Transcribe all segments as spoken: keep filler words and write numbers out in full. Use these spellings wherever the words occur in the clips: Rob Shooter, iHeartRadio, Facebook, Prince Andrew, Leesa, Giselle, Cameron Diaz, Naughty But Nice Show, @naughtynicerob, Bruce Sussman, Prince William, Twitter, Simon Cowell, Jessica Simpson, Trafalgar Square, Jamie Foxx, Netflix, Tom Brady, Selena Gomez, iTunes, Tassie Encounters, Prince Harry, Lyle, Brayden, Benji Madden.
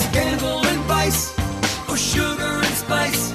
Scandal and vice, or sugar and spice.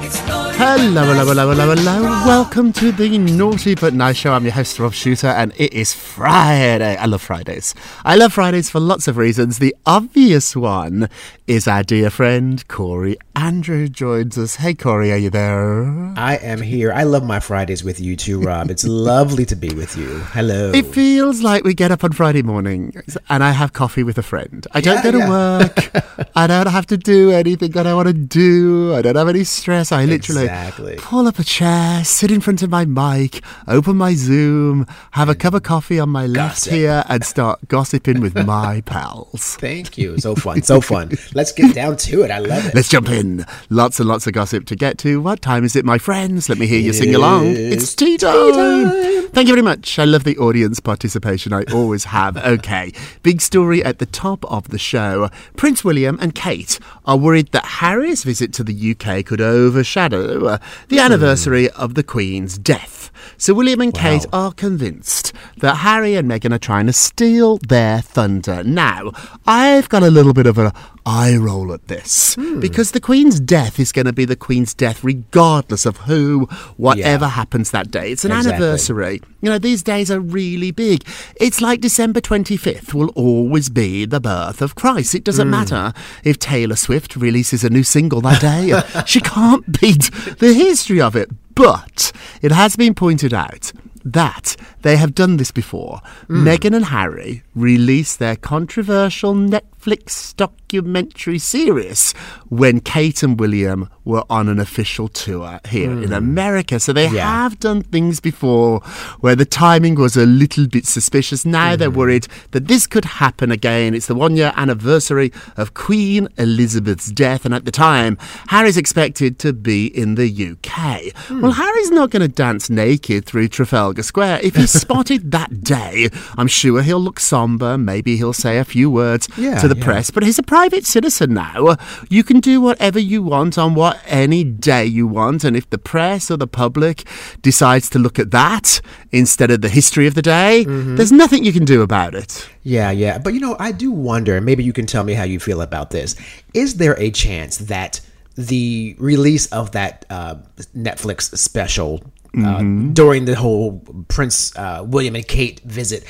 It's hello, hello, hello, hello, hello. Welcome to the Naughty But Nice Show. I'm your host, Rob Shooter, and it is Friday. I love Fridays. I love Fridays for lots of reasons. The obvious one is our dear friend, Corey Andrew, joins us. Hey, Corey, are you there? I am here. I love my Fridays with you too, Rob. It's lovely to be with you. Hello. It feels like we get up on Friday morning, and I have coffee with a friend. I don't yeah, go yeah. to work. I don't have to do anything that I want to do. I don't have any stress. I literally exactly. pull up a chair, sit in front of my mic, open my Zoom, have a cup of coffee on my left Gossip. here, and start gossiping with my pals. Thank you. So fun. So fun. Let's get down to it. I love it. Let's jump in. Lots and lots of gossip to get to. What time is it, my friends? Let me hear you sing along. It's tea time. tea time. Thank you very much. I love the audience participation. I always have. Okay. Big story at the top of the show. Prince William and Kate are worried that Harry's visit to the U K could over shadow uh, the anniversary mm. of the Queen's death. So William and wow. Kate are convinced that Harry and Meghan are trying to steal their thunder. Now, I've got a little bit of an eye roll at this, mm. because the Queen's death is going to be the Queen's death regardless of who, whatever yeah. happens that day. It's an exactly. anniversary. You know, these days are really big. It's like December twenty-fifth will always be the birth of Christ. It doesn't mm. matter if Taylor Swift releases a new single that day. She can't beat the history of it. But it has been pointed out that they have done this before. Mm. Meghan and Harry released their controversial Netflix documentary series when Kate and William were on an official tour here mm. in America. So they yeah. have done things before where the timing was a little bit suspicious. Now mm. they're worried that this could happen again. It's the one-year anniversary of Queen Elizabeth's death. And at the time, Harry's expected to be in the U K. Mm. Well, Harry's not going to dance naked through Trafalgar Square. If he's spotted that day, I'm sure he'll look somber. Maybe he'll say a few words yeah, to the yeah. press. But he's a private citizen now. You can do whatever you want on what any day you want. And if the press or the public decides to look at that instead of the history of the day, mm-hmm. there's nothing you can do about it. Yeah, yeah. But, you know, I do wonder, maybe you can tell me how you feel about this. Is there a chance that the release of that uh, Netflix special Uh, mm-hmm. during the whole Prince uh, William and Kate visit,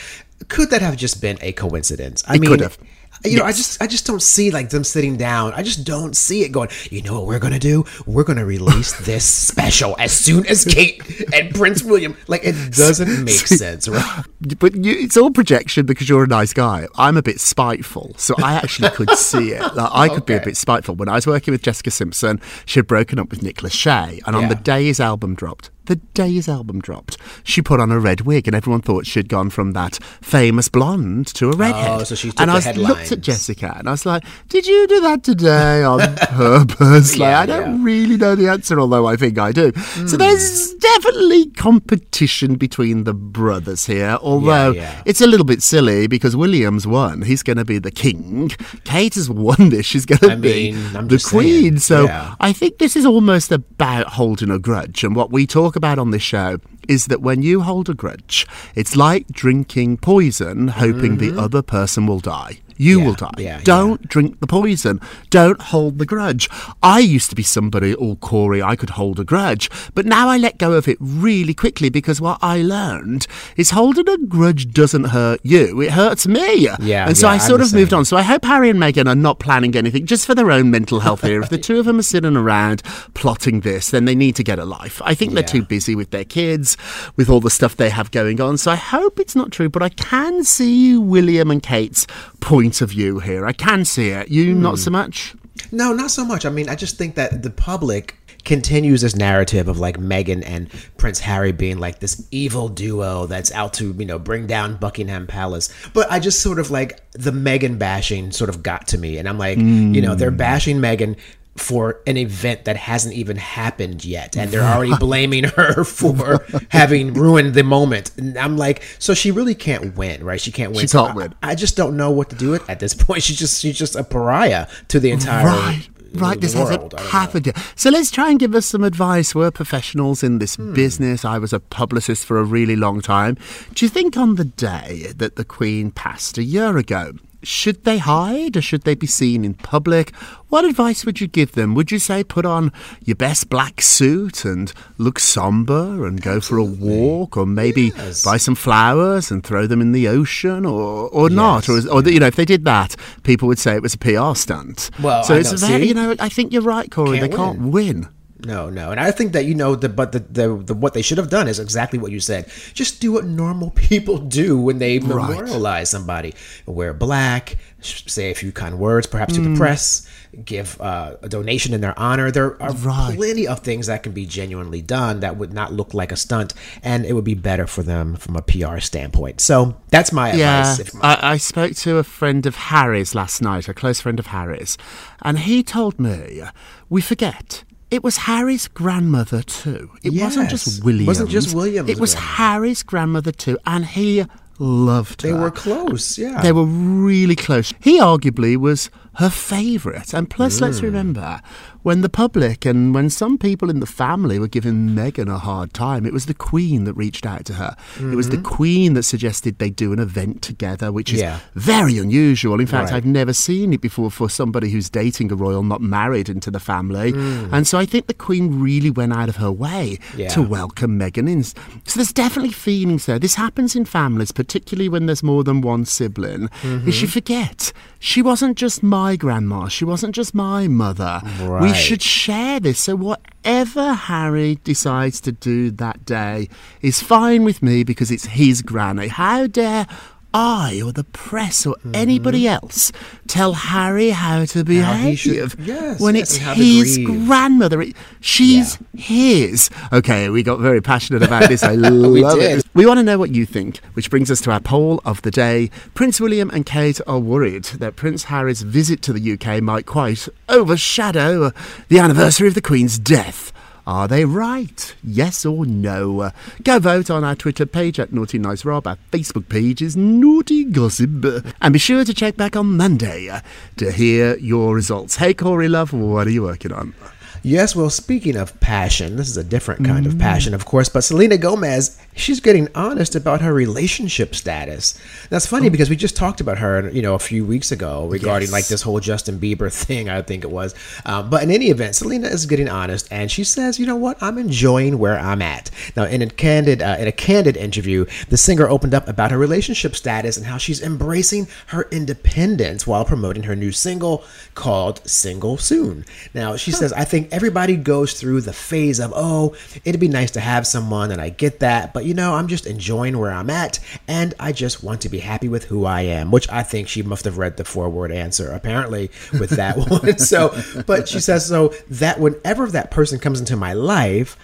could that have just been a coincidence? I it mean, could have. You yes. know, I just, I just don't see like them sitting down. I just don't see it going. You know what we're gonna do? We're gonna release this special as soon as Kate and Prince William. Like it doesn't make sense, right? But you, it's all projection because you're a nice guy. I'm a bit spiteful, so I actually could see it. Like, I could okay. be a bit spiteful. When I was working with Jessica Simpson, she had broken up with Nick Lachey, and yeah. on the day his album dropped, the day his album dropped, she put on a red wig, and everyone thought she'd gone from that famous blonde to a redhead. Oh, so she took the headlines. And I looked at Jessica, and I was like, did you do that today on purpose? Like, yeah, I don't yeah. really know the answer, although I think I do. Mm. So there's definitely competition between the brothers here, although yeah, yeah. it's a little bit silly because William's won. He's going to be the king. Kate has won this. She's going to be mean, the queen. Saying. So yeah. I think this is almost about holding a grudge, and what we talk about on this show is that when you hold a grudge, it's like drinking poison, hoping mm-hmm. the other person will die. You yeah, will die. Yeah, Don't yeah. drink the poison. Don't hold the grudge. I used to be somebody, oh, Corey, I could hold a grudge. But now I let go of it really quickly because what I learned is holding a grudge doesn't hurt you. It hurts me. Yeah, and so yeah, I sort I'm of moved on. So I hope Harry and Meghan are not planning anything just for their own mental health here. If the two of them are sitting around plotting this, then they need to get a life. I think they're yeah. too busy with their kids, with all the stuff they have going on. So I hope it's not true, but I can see William and Kate's point of view here. I can see it. You, mm. not so much? No, not so much. I mean, I just think that the public continues this narrative of like Meghan and Prince Harry being like this evil duo that's out to, you know, bring down Buckingham Palace. But I just sort of like the Meghan bashing sort of got to me. And I'm like, mm. you know, they're bashing Meghan for an event that hasn't even happened yet, and they're already blaming her for having ruined the moment. And I'm like, so she really can't win, right? She can't win. She can't so win. I, I just don't know what to do at this point. She's just she's just a pariah to the entire right. Right, this hasn't happened yet. So let's try and give us some advice. We're professionals in this hmm. business. I was a publicist for a really long time. Do you think on the day that the Queen passed a year ago, should they hide or should they be seen in public? What advice would you give them? Would you say put on your best black suit and look somber and go Absolutely. for a walk, or maybe yes. buy some flowers and throw them in the ocean, or, or yes. not? Or, or yeah. you know, if they did that, people would say it was a P R stunt. Well, so I it's know, very, you know, I think you're right, Corey. Can't they win. can't win. No, no. And I think that, you know, the, but the, the, the what they should have done is exactly what you said. Just do what normal people do when they right. memorialize somebody. Wear black, say a few kind words, perhaps mm. to the press, give uh, a donation in their honor. There are right. plenty of things that can be genuinely done that would not look like a stunt, and it would be better for them from a P R standpoint. So that's my yeah. advice. My- I, I spoke to a friend of Harry's last night, a close friend of Harry's, and he told me, we forget, it was Harry's grandmother too. It yes. wasn't just William. It wasn't just William. It was well. Harry's grandmother too, and he loved her. They were close, yeah. They were really close. He arguably was her favourite. And plus, mm. let's remember, when the public and when some people in the family were giving Meghan a hard time, it was the Queen that reached out to her. Mm-hmm. It was the Queen that suggested they do an event together, which is yeah. very unusual. In fact, right. I've never seen it before for somebody who's dating a royal, not married into the family. Mm. And so I think the Queen really went out of her way yeah. to welcome Meghan in. So there's definitely feelings there. This happens in families, particularly when there's more than one sibling, mm-hmm. is you forget she wasn't just my grandma, she wasn't just my mother. Right. We should share this. So whatever Harry decides to do that day is fine with me because it's his granny. How dare I or the press or mm-hmm. anybody else tell Harry how to behave how should, yes, when yes, it's his grandmother. It, she's yeah. his. Okay, we got very passionate about this. I love we it. We want to know what you think, which brings us to our poll of the day. Prince William and Kate are worried that Prince Harry's visit to the U K might quite overshadow the anniversary of the Queen's death. Are they right? Yes or no? Go vote on our Twitter page at Naughty Nice Rob. Our Facebook page is Naughty Gossip. And be sure to check back on Monday to hear your results. Hey, Corey, love, what are you working on? Yes, well, speaking of passion, this is a different kind mm. of passion, of course, but Selena Gomez, she's getting honest about her relationship status. That's funny oh. because we just talked about her, you know, a few weeks ago regarding yes. like this whole Justin Bieber thing, I think it was. Um, but in any event, Selena is getting honest, and she says, you know what, I'm enjoying where I'm at. Now, in a candid, uh, in a candid interview, the singer opened up about her relationship status and how she's embracing her independence while promoting her new single called Single Soon. Now, she huh. says, I think everybody goes through the phase of, oh, it'd be nice to have someone, and I get that, but you know, I'm just enjoying where I'm at, and I just want to be happy with who I am, which I think she must have read the four-word answer, apparently, with that one. So, but she says, so that whenever that person comes into my life,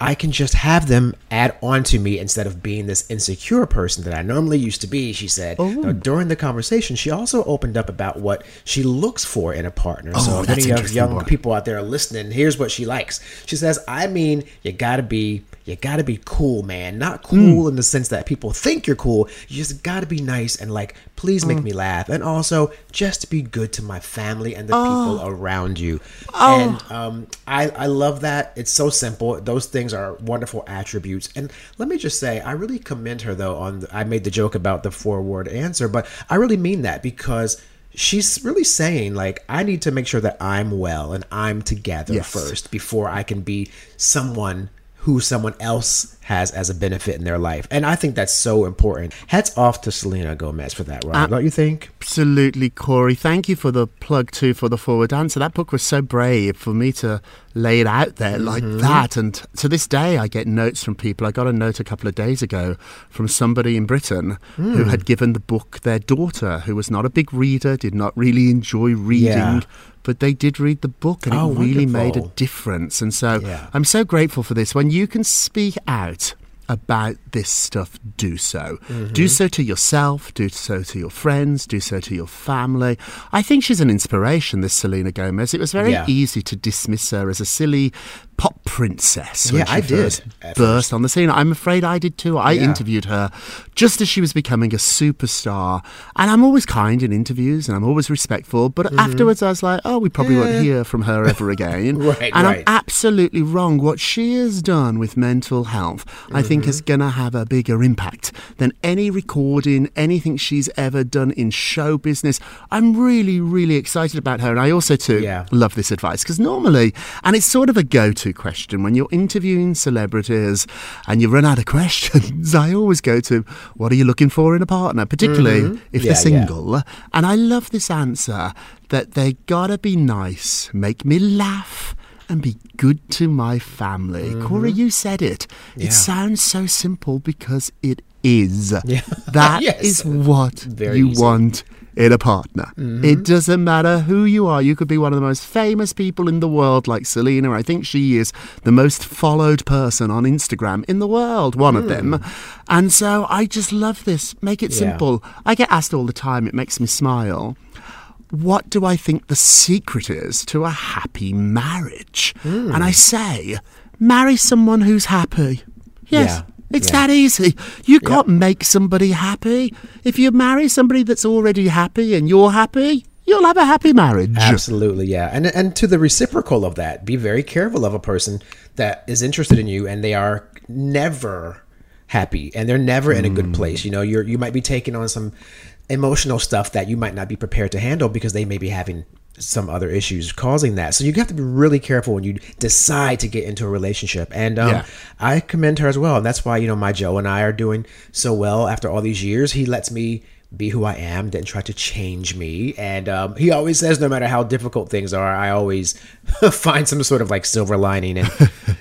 I can just have them add on to me instead of being this insecure person that I normally used to be, she said. Now, during the conversation, she also opened up about what she looks for in a partner. Oh, so if any of young one. people out there are listening, here's what she likes. She says, I mean, you gotta be you gotta be cool, man. Not cool mm. in the sense that people think you're cool. You just gotta be nice and like, please make mm. me laugh. And also just be good to my family and the oh. people around you. Oh. And um, I, I love that. It's so simple. Those things are wonderful attributes. And let me just say, I really commend her though on the, I made the joke about the four word answer, but I really mean that, because she's really saying like, I need to make sure that I'm well and I'm together yes. first before I can be someone who someone else has as a benefit in their life. And I think that's so important. Hats off to Selena Gomez for that, Rob. Uh, don't you think? Absolutely, Corey. Thank you for the plug, too, for the forward answer. That book was so brave for me to lay it out there mm-hmm. like that. And to this day, I get notes from people. I got a note a couple of days ago from somebody in Britain mm. who had given the book their daughter, who was not a big reader, did not really enjoy reading. Yeah. But they did read the book, and oh, it really wonderful. made a difference. And so yeah. I'm so grateful for this. When you can speak out about this stuff, do so. Mm-hmm. Do so to yourself, do so to your friends, do so to your family. I think she's an inspiration, this Selena Gomez. It was very yeah. easy to dismiss her as a silly pop princess when yeah, she I first did. burst on the scene. I'm afraid I did too. I yeah. interviewed her just as she was becoming a superstar. And I'm always kind in interviews and I'm always respectful. But mm-hmm. afterwards I was like, oh, we probably yeah. won't hear from her ever again. right, and right. I'm absolutely wrong. What she has done with mental health, mm-hmm. I think is going to have a bigger impact than any recording, anything she's ever done in show business. I'm really, really excited about her. And I also too yeah. love this advice, because normally, and it's sort of a go-to question when you're interviewing celebrities and you run out of questions, I always go to, what are you looking for in a partner, particularly mm-hmm. if yeah, they're single yeah. and I love this answer, that they gotta be nice, make me laugh and be good to my family. Mm-hmm. Corey, you said it yeah. it sounds so simple, because it is yeah. that yes. is what Very you easy. want in a partner. Mm-hmm. It doesn't matter who you are. You could be one of the most famous people in the world, like Selena. I think she is the most followed person on Instagram in the world, one mm. of them. And so I just love this. Make it yeah. simple. I get asked all the time, it makes me smile, what do I think the secret is to a happy marriage? Mm. And I say, marry someone who's happy. Yes. Yeah. It's yeah. that easy. You yep. can't make somebody happy. If you marry somebody that's already happy and you're happy, you'll have a happy marriage. Absolutely, yeah. And and to the reciprocal of that, be very careful of a person that is interested in you and they are never happy and they're never mm. in a good place. You know, you're you might be taking on some emotional stuff that you might not be prepared to handle because they may be having some other issues causing that. So you have to be really careful when you decide to get into a relationship. And um, yeah. I commend her as well. And that's why, you know, my Joe and I are doing so well after all these years. He lets me be who I am, didn't try to change me. And um, he always says, no matter how difficult things are, I always find some sort of like silver lining. And,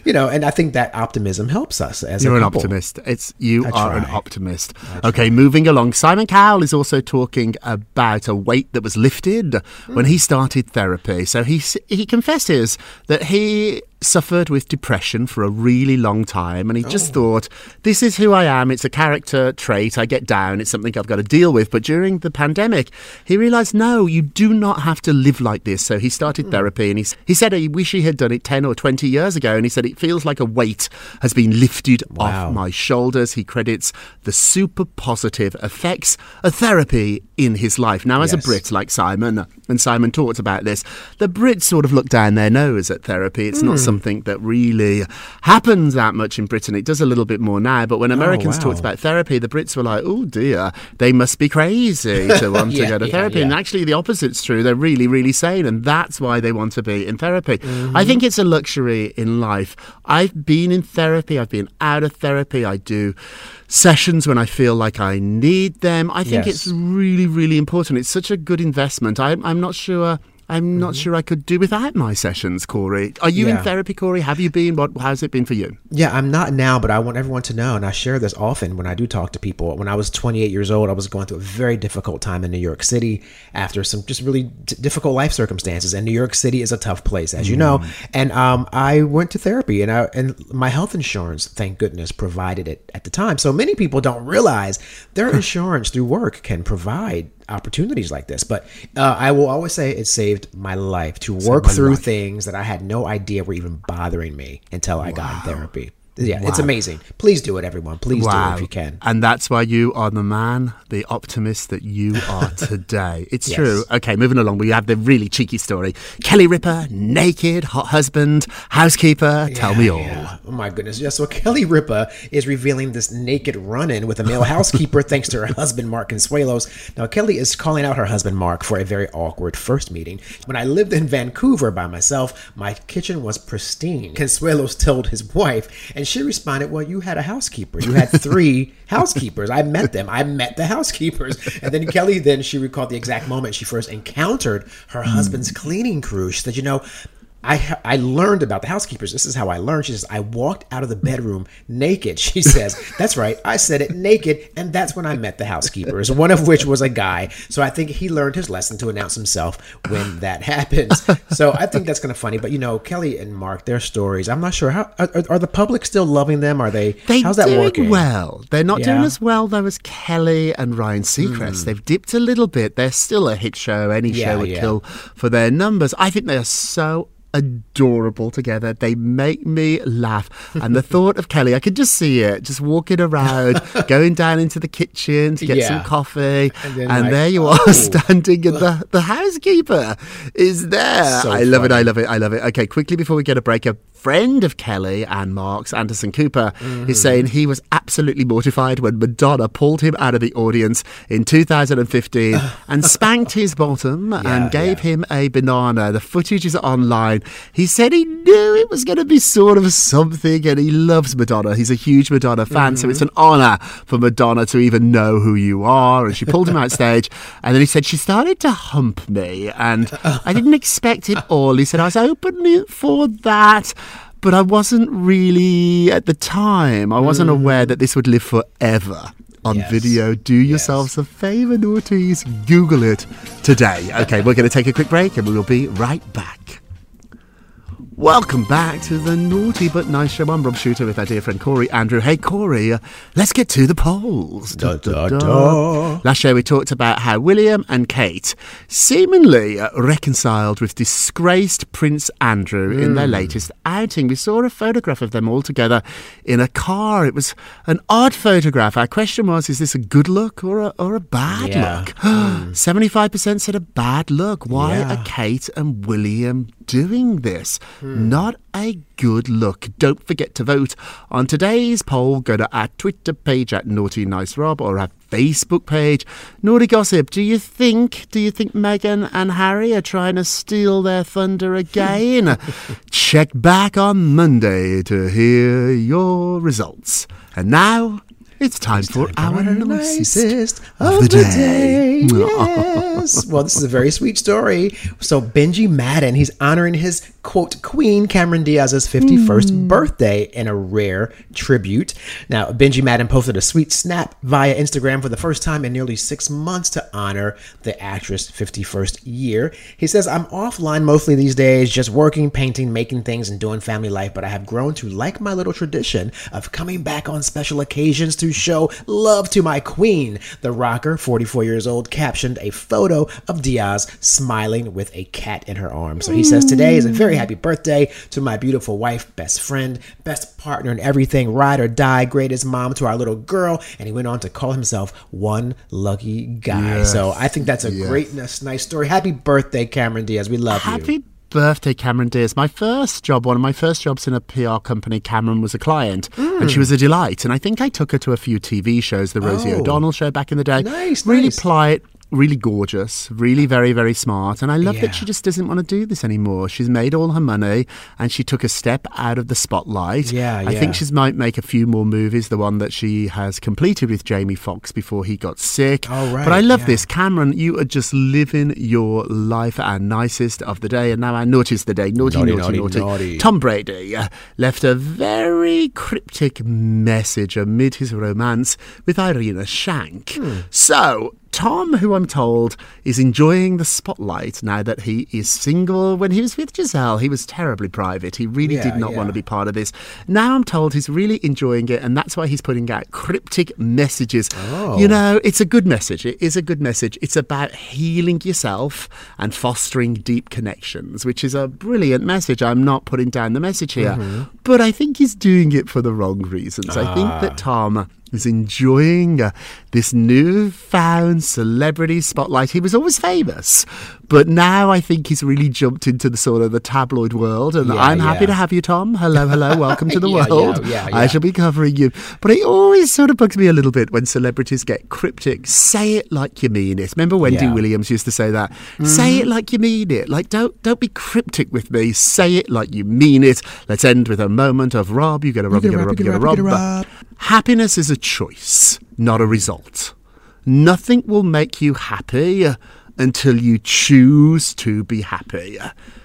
you know, and I think that optimism helps us as You're a couple. You're an optimist. It's, you I are try. an optimist. Okay, moving along. Simon Cowell is also talking about a weight that was lifted mm. when he started therapy. So he, he confesses that he suffered with depression for a really long time and he just oh. thought, this is who I am, it's a character trait, I get down, it's something I've got to deal with. But during the pandemic he realised, no, you do not have to live like this. So he started mm. therapy, and he, he said he wish he had done it ten or twenty years ago, and he said it feels like a weight has been lifted wow. off my shoulders. He credits the super positive effects of therapy in his life. Now as yes. a Brit like Simon, and Simon talked about this, the Brits sort of look down their nose at therapy. It's mm. not something that really happens that much in Britain. It does a little bit more now, but when Americans oh, wow. talked about therapy, the Brits were like, oh dear, they must be crazy to want yeah, to go to yeah, therapy. Yeah. And actually the opposite's true. They're really, really sane, and that's why they want to be in therapy. Mm-hmm. I think it's a luxury in life. I've been in therapy. I've been out of therapy. I do sessions when I feel like I need them. I think yes. it's really, really important. It's such a good investment. I, I'm not sure I'm not mm-hmm. sure I could do without my sessions, Corey. Are you yeah. in therapy, Corey? Have you been? What, how's it been for you? Yeah, I'm not now, but I want everyone to know, and I share this often when I do talk to people. When I was twenty-eight years old, I was going through a very difficult time in New York City after some just really d- difficult life circumstances. And New York City is a tough place, as mm. you know. And um, I went to therapy, and, I, and my health insurance, thank goodness, provided it at the time. So many people don't realize their insurance through work can provide opportunities like this. But uh, I will always say it saved my life to work through life. things that I had no idea were even bothering me until I wow. got in therapy. Yeah, wow. It's amazing. Please do it, everyone. Please wow. do it if you can. And that's why you are the man, the optimist that you are today. It's yes. true. Okay, moving along. We have the really cheeky story. Kelly Ripa, naked, hot husband, housekeeper. Yeah, tell me all. Yeah. Oh, my goodness. Yeah, so Kelly Ripa is revealing this naked run-in with a male housekeeper thanks to her husband, Mark Consuelos. Now, Kelly is calling out her husband, Mark, for a very awkward first meeting. When I lived in Vancouver by myself, my kitchen was pristine, Consuelos told his wife, and she responded, well, you had a housekeeper. You had three housekeepers. I met them. I met the housekeepers. And then Kelly, then she recalled the exact moment she first encountered her husband's cleaning crew. She said, you know, I I learned about the housekeepers. This is how I learned. She says, I walked out of the bedroom naked. She says, that's right. I said it naked. And that's when I met the housekeepers, one of which was a guy. So I think he learned his lesson to announce himself when that happens. So I think that's kind of funny. But, you know, Kelly and Mark, their stories, I'm not sure. How Are, are the public still loving them? Are they? they how's that working? They're well. They're not yeah. doing as well, though, as Kelly and Ryan Seacrest. Mm. They've dipped a little bit. They're still a hit show. Any yeah, show would yeah. kill for their numbers. I think they are so adorable together. They make me laugh. And the thought of Kelly, I could just see it, just walking around, going down into the kitchen to get yeah. some coffee. And, and like, there you are, oh. standing, and the, the housekeeper is there. So I love funny. it. I love it. I love it. Okay, quickly before we get a break, a friend of Kelly and Mark's, Anderson Cooper, mm-hmm. is saying he was absolutely mortified when Madonna pulled him out of the audience in two thousand fifteen and spanked his bottom yeah, and gave yeah. him a banana. The footage is online. He said he knew it was going to be sort of something, and he loves Madonna. He's a huge Madonna fan, mm-hmm. so it's an honour for Madonna to even know who you are. And she pulled him out stage, and then he said, she started to hump me, and I didn't expect it all. He said, I was open for that, but I wasn't really, at the time, I wasn't mm. aware that this would live forever. On yes. video, do yourselves yes. a favour, naughties. Google it today. Okay, we're going to take a quick break, and we will be right back. Welcome back to the Naughty But Nice Show. I'm Rob Shooter with our dear friend Corey Andrew. Hey, Corey, let's get to the polls. Da, da, da, da. Last show we talked about how William and Kate seemingly reconciled with disgraced Prince Andrew mm. in their latest outing. We saw a photograph of them all together in a car. It was an odd photograph. Our question was, is this a good look or a, or a bad yeah. look? mm. seventy-five percent said a bad look. Why yeah. are Kate and William doing this? Hmm. Not a good look. Don't forget to vote on today's poll. Go to our Twitter page at Naughty Nice Rob or our Facebook page, Naughty Gossip. Do you think, do you think Meghan and Harry are trying to steal their thunder again? Check back on Monday to hear your results. And now It's time, it's time for our nicest of the day. day. Yes. Well, this is a very sweet story. So Benji Madden, he's honoring his, quote, Queen Cameron Diaz's fifty-first mm. birthday in a rare tribute. Now, Benji Madden posted a sweet snap via Instagram for the first time in nearly six months to honor the actress' fifty-first year. He says, I'm offline mostly these days, just working, painting, making things, and doing family life, but I have grown to like my little tradition of coming back on special occasions to show love to my queen. The rocker, forty-four years old, captioned a photo of Diaz smiling with a cat in her arms. So he says, today is a very happy birthday to my beautiful wife, best friend, best partner in everything, ride or die, greatest mom to our little girl. And he went on to call himself one lucky guy. Yes. So I think that's a yes. great, nice story. Happy birthday, Cameron Diaz. We love happy- you. Birthday, Cameron Diaz. My first job, one of my first jobs in a P R company, Cameron was a client mm. and she was a delight. And I think I took her to a few T V shows, the Rosie oh. O'Donnell show back in the day. Nice, really nice. polite, really gorgeous, really very, very smart. And I love yeah. that she just doesn't want to do this anymore. She's made all her money and she took a step out of the spotlight. Yeah, I yeah. think she might make a few more movies, the one that she has completed with Jamie Foxx before he got sick. Oh, right, but I love yeah. this. Cameron, you are just living your life, our nicest of the day. And now our naughtiest of the day. Naughty, naughty, naughty, naughty. naughty. naughty. Tom Brady uh, left a very cryptic message amid his romance with Irina Shank. Hmm. So... Tom, who I'm told is enjoying the spotlight now that he is single. When he was with Giselle, he was terribly private. He really yeah, did not yeah. want to be part of this. Now I'm told he's really enjoying it, and that's why he's putting out cryptic messages. Oh. You know, it's a good message. It is a good message. It's about healing yourself and fostering deep connections, which is a brilliant message. I'm not putting down the message here, mm-hmm. but I think he's doing it for the wrong reasons. Ah. I think that Tom... is enjoying uh, this newfound celebrity spotlight. He was always famous, but now I think he's really jumped into the sort of the tabloid world. And yeah, I'm yeah. happy to have you, Tom. Hello, hello. Welcome to the yeah, world. Yeah, yeah, yeah. I shall be covering you. But it always sort of bugs me a little bit when celebrities get cryptic. Say it like you mean it. Remember Wendy yeah. Williams used to say that? Mm. Say it like you mean it. Like, don't don't be cryptic with me. Say it like you mean it. Let's end with a moment of Rob. You get a Rob, you get a Rob, you get a Rob. You get a Rob. Happiness is a choice, not a result. Nothing will make you happy until you choose to be happy.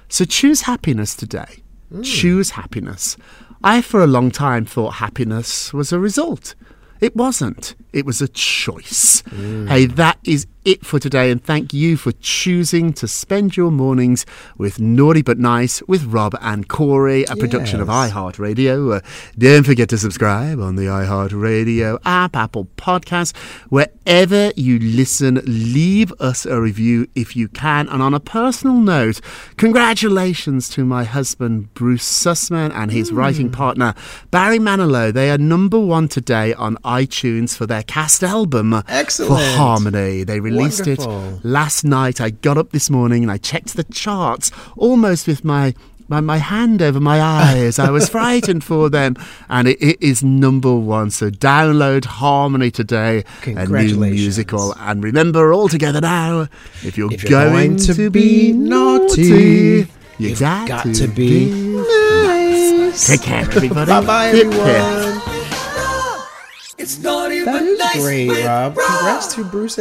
So choose happiness today. Mm. Choose happiness. I, for a long time, thought happiness was a result. It wasn't. It was a choice. Mm. Hey, that is it for today, and thank you for choosing to spend your mornings with Naughty But Nice with Rob and Corey, a yes. production of iHeartRadio. Uh, don't forget to subscribe on the iHeartRadio app, Apple Podcasts, wherever you listen. Leave us a review if you can. And on a personal note, congratulations to my husband Bruce Sussman and his mm. writing partner Barry Manilow. They are number one today on iTunes for their cast album Excellent. For Harmony. They released Wonderful. It last night. I got up this morning and I checked the charts almost with my my, my hand over my eyes. I was frightened for them, and it, it is number one. So download Harmony today, a new musical. And remember, all together now, if you're, if you're going, going to, to be naughty, you've got, got to, to be nice. nice. Take care, everybody. Bye-bye, Take everyone. Care. It's Naughty But Nice. Great, Rob. Congrats to Bruce.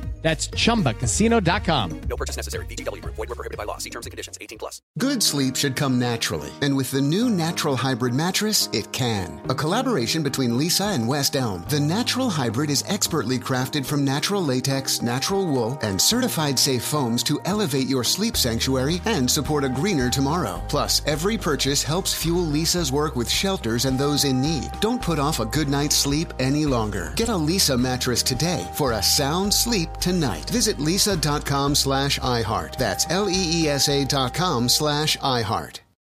That's chumba casino dot com. No purchase necessary. V G W Group. Void where prohibited by law. See terms and conditions. eighteen plus. Good sleep should come naturally. And with the new Natural Hybrid mattress, it can. A collaboration between Leesa and West Elm, the Natural Hybrid is expertly crafted from natural latex, natural wool, and certified safe foams to elevate your sleep sanctuary and support a greener tomorrow. Plus, every purchase helps fuel Leesa's work with shelters and those in need. Don't put off a good night's sleep any longer. Get a Leesa mattress today for a sound sleep tonight. Tonight. Visit Leesa dot com slash iHeart. That's L E E S A dot com slash iHeart.